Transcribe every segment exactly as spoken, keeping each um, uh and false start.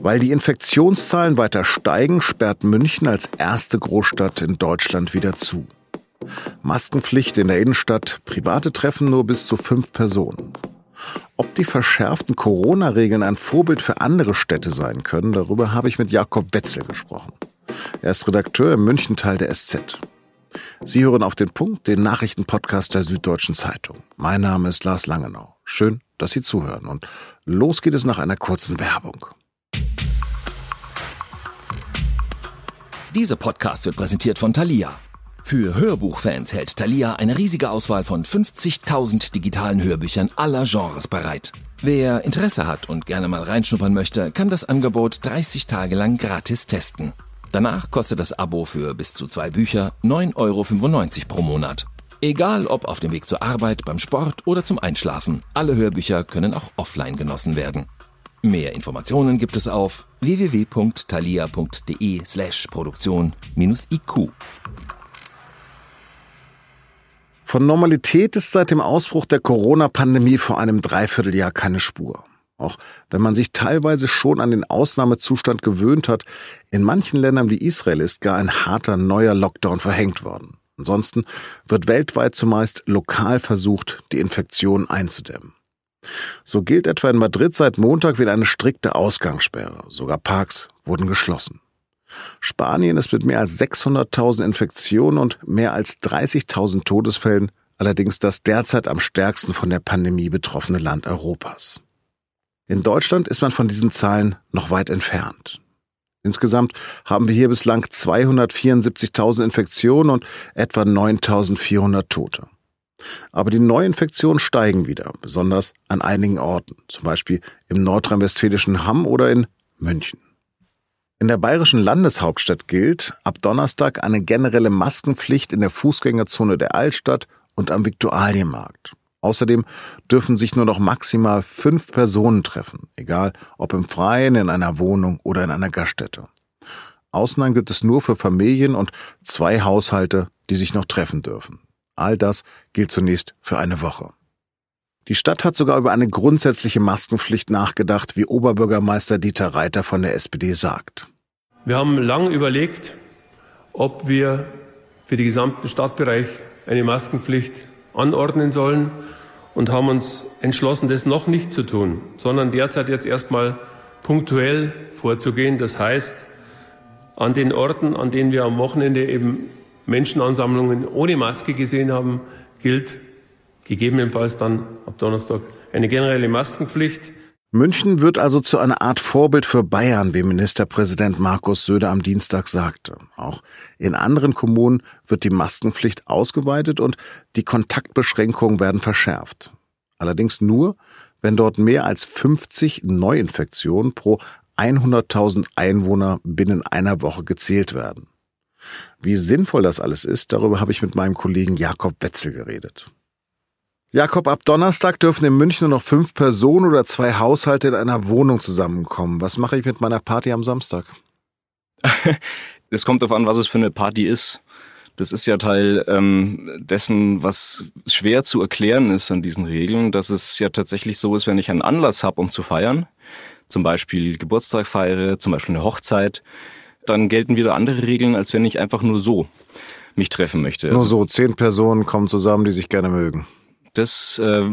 Weil die Infektionszahlen weiter steigen, sperrt München als erste Großstadt in Deutschland wieder zu. Maskenpflicht in der Innenstadt, private Treffen nur bis zu fünf Personen. Ob die verschärften Corona-Regeln ein Vorbild für andere Städte sein können, darüber habe ich mit Jakob Wetzel gesprochen. Er ist Redakteur im München-Teil der S Z. Sie hören auf den Punkt, den Nachrichtenpodcast der Süddeutschen Zeitung. Mein Name ist Lars Langenau. Schön, dass Sie zuhören. Und los geht es nach einer kurzen Werbung. Dieser Podcast wird präsentiert von Thalia. Für Hörbuchfans hält Thalia eine riesige Auswahl von fünfzigtausend digitalen Hörbüchern aller Genres bereit. Wer Interesse hat und gerne mal reinschnuppern möchte, kann das Angebot dreißig Tage lang gratis testen. Danach kostet das Abo für bis zu zwei Bücher neun Euro fünfundneunzig pro Monat. Egal ob auf dem Weg zur Arbeit, beim Sport oder zum Einschlafen, alle Hörbücher können auch offline genossen werden. Mehr Informationen gibt es auf w w w punkt thalia punkt d e slash Produktion I Q. Von Normalität ist seit dem Ausbruch der Corona-Pandemie vor einem Dreivierteljahr keine Spur. Auch wenn man sich teilweise schon an den Ausnahmezustand gewöhnt hat, in manchen Ländern wie Israel ist gar ein harter neuer Lockdown verhängt worden. Ansonsten wird weltweit zumeist lokal versucht, die Infektion einzudämmen. So gilt etwa in Madrid seit Montag wieder eine strikte Ausgangssperre. Sogar Parks wurden geschlossen. Spanien ist mit mehr als sechshunderttausend Infektionen und mehr als dreißigtausend Todesfällen allerdings das derzeit am stärksten von der Pandemie betroffene Land Europas. In Deutschland ist man von diesen Zahlen noch weit entfernt. Insgesamt haben wir hier bislang zweihundertvierundsiebzigtausend Infektionen und etwa neuntausendvierhundert Tote. Aber die Neuinfektionen steigen wieder, besonders an einigen Orten, zum Beispiel im nordrhein-westfälischen Hamm oder in München. In der bayerischen Landeshauptstadt gilt ab Donnerstag eine generelle Maskenpflicht in der Fußgängerzone der Altstadt und am Viktualienmarkt. Außerdem dürfen sich nur noch maximal fünf Personen treffen, egal ob im Freien, in einer Wohnung oder in einer Gaststätte. Ausnahmen gibt es nur für Familien und zwei Haushalte, die sich noch treffen dürfen. All das gilt zunächst für eine Woche. Die Stadt hat sogar über eine grundsätzliche Maskenpflicht nachgedacht, wie Oberbürgermeister Dieter Reiter von der S P D sagt. Wir haben lange überlegt, ob wir für den gesamten Stadtbereich eine Maskenpflicht anordnen sollen und haben uns entschlossen, das noch nicht zu tun, sondern derzeit jetzt erstmal punktuell vorzugehen. Das heißt, an den Orten, an denen wir am Wochenende eben Menschenansammlungen ohne Maske gesehen haben, gilt gegebenenfalls dann ab Donnerstag eine generelle Maskenpflicht. München wird also zu einer Art Vorbild für Bayern, wie Ministerpräsident Markus Söder am Dienstag sagte. Auch in anderen Kommunen wird die Maskenpflicht ausgeweitet und die Kontaktbeschränkungen werden verschärft. Allerdings nur, wenn dort mehr als fünfzig Neuinfektionen pro hunderttausend Einwohner binnen einer Woche gezählt werden. Wie sinnvoll das alles ist, darüber habe ich mit meinem Kollegen Jakob Wetzel geredet. Jakob, ab Donnerstag dürfen in München nur noch fünf Personen oder zwei Haushalte in einer Wohnung zusammenkommen. Was mache ich mit meiner Party am Samstag? Es kommt darauf an, was es für eine Party ist. Das ist ja Teil ähm, dessen, was schwer zu erklären ist an diesen Regeln, dass es ja tatsächlich so ist, wenn ich einen Anlass habe, um zu feiern, zum Beispiel Geburtstag feiere, zum Beispiel eine Hochzeit, dann gelten wieder andere Regeln, als wenn ich einfach nur so mich treffen möchte. Nur also, so, zehn Personen kommen zusammen, die sich gerne mögen. Das äh,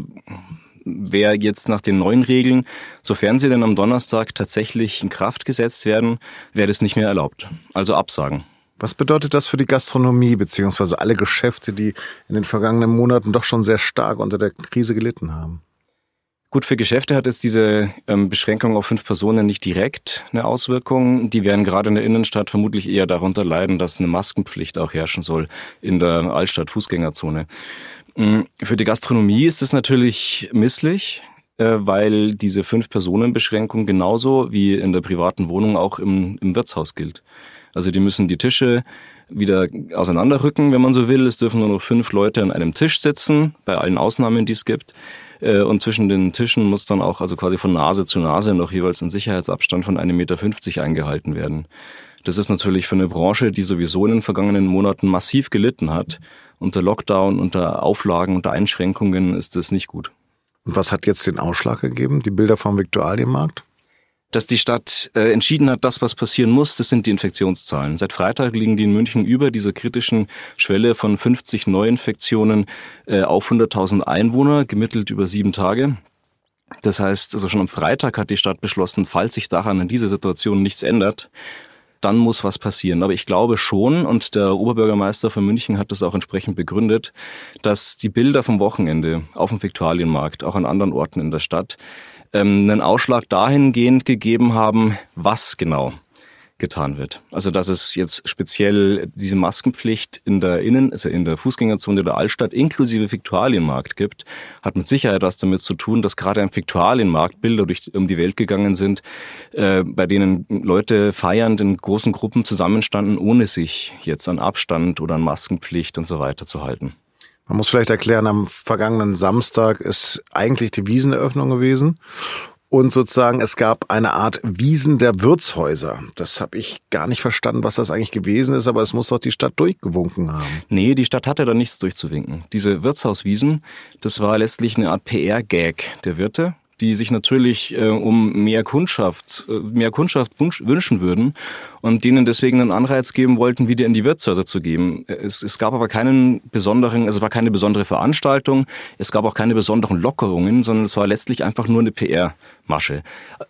wäre jetzt nach den neuen Regeln, sofern sie denn am Donnerstag tatsächlich in Kraft gesetzt werden, wäre das nicht mehr erlaubt. Also Absagen. Was bedeutet das für die Gastronomie beziehungsweise alle Geschäfte, die in den vergangenen Monaten doch schon sehr stark unter der Krise gelitten haben? Gut, für Geschäfte hat jetzt diese ähm, Beschränkung auf fünf Personen nicht direkt eine Auswirkung. Die werden gerade in der Innenstadt vermutlich eher darunter leiden, dass eine Maskenpflicht auch herrschen soll in der Altstadt-Fußgängerzone. Für die Gastronomie ist es natürlich misslich, weil diese Fünf-Personen-Beschränkung genauso wie in der privaten Wohnung auch im, im Wirtshaus gilt. Also die müssen die Tische wieder auseinanderrücken, wenn man so will. Es dürfen nur noch fünf Leute an einem Tisch sitzen, bei allen Ausnahmen, die es gibt. Und zwischen den Tischen muss dann auch, also quasi von Nase zu Nase, noch jeweils ein Sicherheitsabstand von ein Meter fünfzig eingehalten werden. Das ist natürlich für eine Branche, die sowieso in den vergangenen Monaten massiv gelitten hat. Unter Lockdown, unter Auflagen, unter Einschränkungen ist das nicht gut. Und was hat jetzt den Ausschlag gegeben? Die Bilder vom Viktualienmarkt? dass die Stadt äh, entschieden hat, das, was passieren muss, das sind die Infektionszahlen. Seit Freitag liegen die in München über dieser kritischen Schwelle von fünfzig Neuinfektionen äh, auf hunderttausend Einwohner, gemittelt über sieben Tage. Das heißt, also schon am Freitag hat die Stadt beschlossen, falls sich daran in dieser Situation nichts ändert, dann muss was passieren. Aber ich glaube schon, und der Oberbürgermeister von München hat das auch entsprechend begründet, dass die Bilder vom Wochenende auf dem Viktualienmarkt, auch an anderen Orten in der Stadt, einen Ausschlag dahingehend gegeben haben, was genau getan wird. Also dass es jetzt speziell diese Maskenpflicht in der Innen-, also in der Fußgängerzone der Altstadt inklusive Viktualienmarkt gibt, hat mit Sicherheit was damit zu tun, dass gerade am Viktualienmarkt Bilder durch, um die Welt gegangen sind, äh, bei denen Leute feiernd in großen Gruppen zusammenstanden, ohne sich jetzt an Abstand oder an Maskenpflicht und so weiter zu halten. Man muss vielleicht erklären, am vergangenen Samstag ist eigentlich die Wieseneröffnung gewesen. Und sozusagen, es gab eine Art Wiesen der Wirtshäuser. Das habe ich gar nicht verstanden, was das eigentlich gewesen ist, aber es muss doch die Stadt durchgewunken haben. Nee, die Stadt hatte da nichts durchzuwinken. Diese Wirtshauswiesen, das war letztlich eine Art P R-Gag der Wirte, die sich natürlich äh, um mehr Kundschaft, äh, mehr Kundschaft wunsch, wünschen würden und denen deswegen einen Anreiz geben wollten, wieder in die Wirtshäuser zu gehen. Es, es gab aber keinen besonderen, also es war keine besondere Veranstaltung, es gab auch keine besonderen Lockerungen, sondern es war letztlich einfach nur eine P R Masche.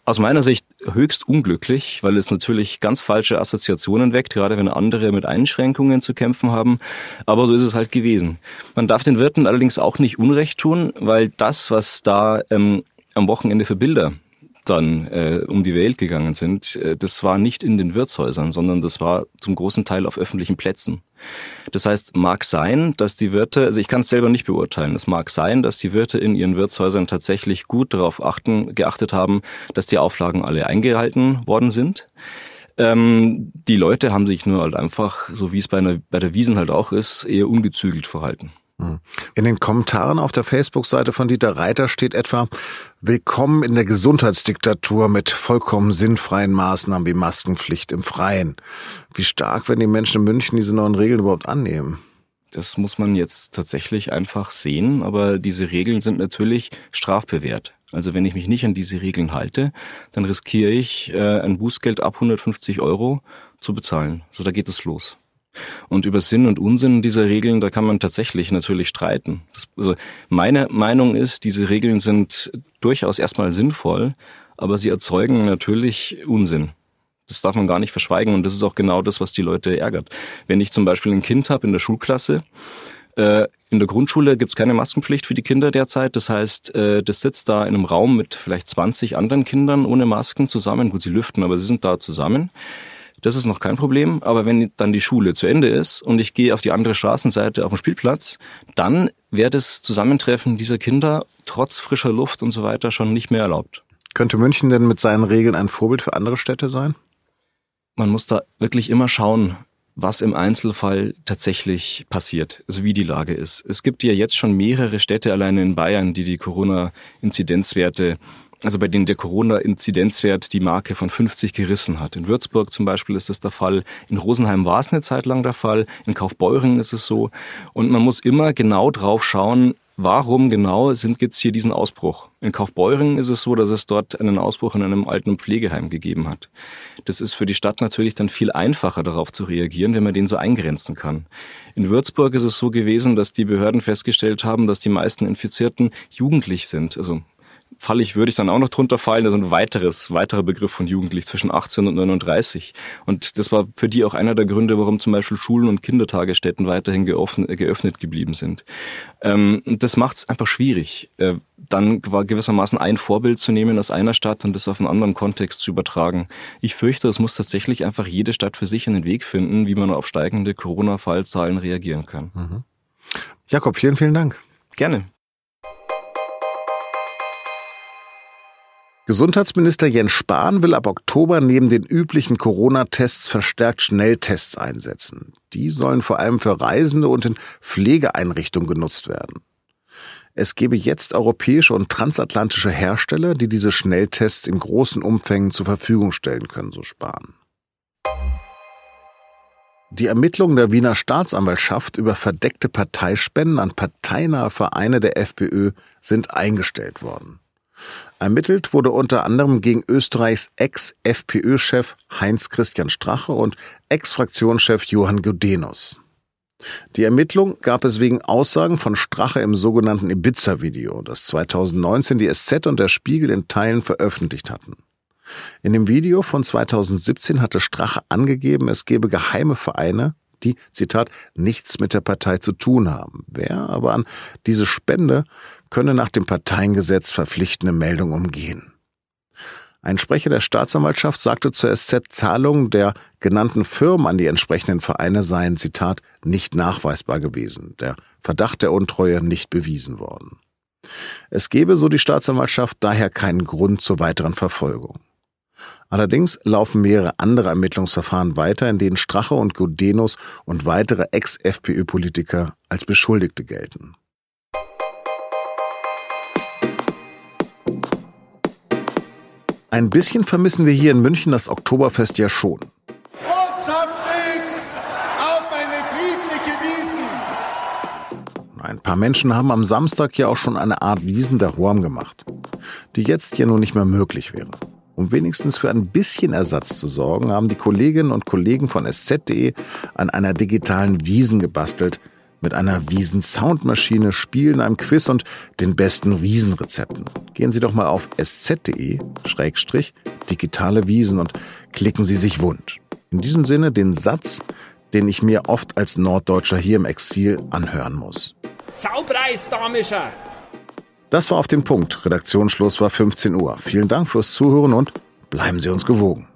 Aus meiner Sicht höchst unglücklich, weil es natürlich ganz falsche Assoziationen weckt, gerade wenn andere mit Einschränkungen zu kämpfen haben. Aber so ist es halt gewesen. Man darf den Wirten allerdings auch nicht Unrecht tun, weil das, was da ähm, am Wochenende für Bilder dann äh, um die Welt gegangen sind, äh, das war nicht in den Wirtshäusern, sondern das war zum großen Teil auf öffentlichen Plätzen. Das heißt, mag sein, dass die Wirte, also ich kann es selber nicht beurteilen, es mag sein, dass die Wirte in ihren Wirtshäusern tatsächlich gut darauf achten, geachtet haben, dass die Auflagen alle eingehalten worden sind. Ähm, die Leute haben sich nur halt einfach, so wie es bei, einer, bei der Wiesn halt auch ist, eher ungezügelt verhalten. In den Kommentaren auf der Facebook-Seite von Dieter Reiter steht etwa: Willkommen in der Gesundheitsdiktatur mit vollkommen sinnfreien Maßnahmen wie Maskenpflicht im Freien. Wie stark werden die Menschen in München diese neuen Regeln überhaupt annehmen? Das muss man jetzt tatsächlich einfach sehen, aber diese Regeln sind natürlich strafbewehrt. Also wenn ich mich nicht an diese Regeln halte, dann riskiere ich äh, ein Bußgeld ab hundertfünfzig Euro zu bezahlen. So, also da geht es los. Und über Sinn und Unsinn dieser Regeln, da kann man tatsächlich natürlich streiten. Das, also meine Meinung ist, diese Regeln sind durchaus erstmal sinnvoll, aber sie erzeugen natürlich Unsinn. Das darf man gar nicht verschweigen und das ist auch genau das, was die Leute ärgert. Wenn ich zum Beispiel ein Kind habe in der Schulklasse, äh, in der Grundschule gibt es keine Maskenpflicht für die Kinder derzeit. Das heißt, äh, das sitzt da in einem Raum mit vielleicht zwanzig anderen Kindern ohne Masken zusammen. Gut, sie lüften, aber sie sind da zusammen. Das ist noch kein Problem, aber wenn dann die Schule zu Ende ist und ich gehe auf die andere Straßenseite auf den Spielplatz, dann wäre das Zusammentreffen dieser Kinder trotz frischer Luft und so weiter schon nicht mehr erlaubt. Könnte München denn mit seinen Regeln ein Vorbild für andere Städte sein? Man muss da wirklich immer schauen, was im Einzelfall tatsächlich passiert, also wie die Lage ist. Es gibt ja jetzt schon mehrere Städte alleine in Bayern, die die Corona-Inzidenzwerte, also bei denen der Corona-Inzidenzwert die Marke von fünfzig gerissen hat. In Würzburg zum Beispiel ist das der Fall, in Rosenheim war es eine Zeit lang der Fall, in Kaufbeuren ist es so. Und man muss immer genau drauf schauen, warum genau gibt es hier diesen Ausbruch. In Kaufbeuren ist es so, dass es dort einen Ausbruch in einem alten Pflegeheim gegeben hat. Das ist für die Stadt natürlich dann viel einfacher, darauf zu reagieren, wenn man den so eingrenzen kann. In Würzburg ist es so gewesen, dass die Behörden festgestellt haben, dass die meisten Infizierten jugendlich sind, also fallig würde ich dann auch noch drunter fallen, also ein weiteres, weiterer Begriff von jugendlich zwischen achtzehn und neununddreißig. Und das war für die auch einer der Gründe, warum zum Beispiel Schulen und Kindertagesstätten weiterhin geöffnet, geöffnet geblieben sind. Ähm, das macht es einfach schwierig, äh, dann gewissermaßen ein Vorbild zu nehmen aus einer Stadt und das auf einen anderen Kontext zu übertragen. Ich fürchte, es muss tatsächlich einfach jede Stadt für sich einen Weg finden, wie man auf steigende Corona-Fallzahlen reagieren kann. Mhm. Jakob, vielen, vielen Dank. Gerne. Gesundheitsminister Jens Spahn will ab Oktober neben den üblichen Corona-Tests verstärkt Schnelltests einsetzen. Die sollen vor allem für Reisende und in Pflegeeinrichtungen genutzt werden. Es gebe jetzt europäische und transatlantische Hersteller, die diese Schnelltests in großen Umfängen zur Verfügung stellen können, so Spahn. Die Ermittlungen der Wiener Staatsanwaltschaft über verdeckte Parteispenden an parteinahe Vereine der FPÖ sind eingestellt worden. Ermittelt wurde unter anderem gegen Österreichs Ex-FPÖ-Chef Heinz-Christian Strache und Ex-Fraktionschef Johann Gudenus. Die Ermittlung gab es wegen Aussagen von Strache im sogenannten Ibiza-Video, das zweitausendneunzehn die S Z und der Spiegel in Teilen veröffentlicht hatten. In dem Video von zweitausendsiebzehn hatte Strache angegeben, es gebe geheime Vereine, die, Zitat, nichts mit der Partei zu tun haben. Wer aber an diese Spende könne nach dem Parteiengesetz verpflichtende Meldung umgehen. Ein Sprecher der Staatsanwaltschaft sagte zur S Z, Zahlungen der genannten Firmen an die entsprechenden Vereine seien, Zitat, nicht nachweisbar gewesen, der Verdacht der Untreue nicht bewiesen worden. Es gebe, so die Staatsanwaltschaft, daher keinen Grund zur weiteren Verfolgung. Allerdings laufen mehrere andere Ermittlungsverfahren weiter, in denen Strache und Gudenus und weitere Ex-FPÖ-Politiker als Beschuldigte gelten. Ein bisschen vermissen wir hier in München das Oktoberfest ja schon. Botschaft ist auf eine friedliche Wiesn. Ein paar Menschen haben am Samstag ja auch schon eine Art Wiesn daheim gemacht, die jetzt ja nun nicht mehr möglich wäre. Um wenigstens für ein bisschen Ersatz zu sorgen, haben die Kolleginnen und Kollegen von S Z punkt de an einer digitalen Wiesn gebastelt, mit einer Wiesen-Soundmaschine, Spielen, einem Quiz und den besten Wiesenrezepten. Gehen Sie doch mal auf S Z punkt de Schrägstrich digitale Wiesen und klicken Sie sich wund. In diesem Sinne den Satz, den ich mir oft als Norddeutscher hier im Exil anhören muss. Saupreis, Damischer! Das war auf den Punkt. Redaktionsschluss war fünfzehn Uhr. Vielen Dank fürs Zuhören und bleiben Sie uns gewogen.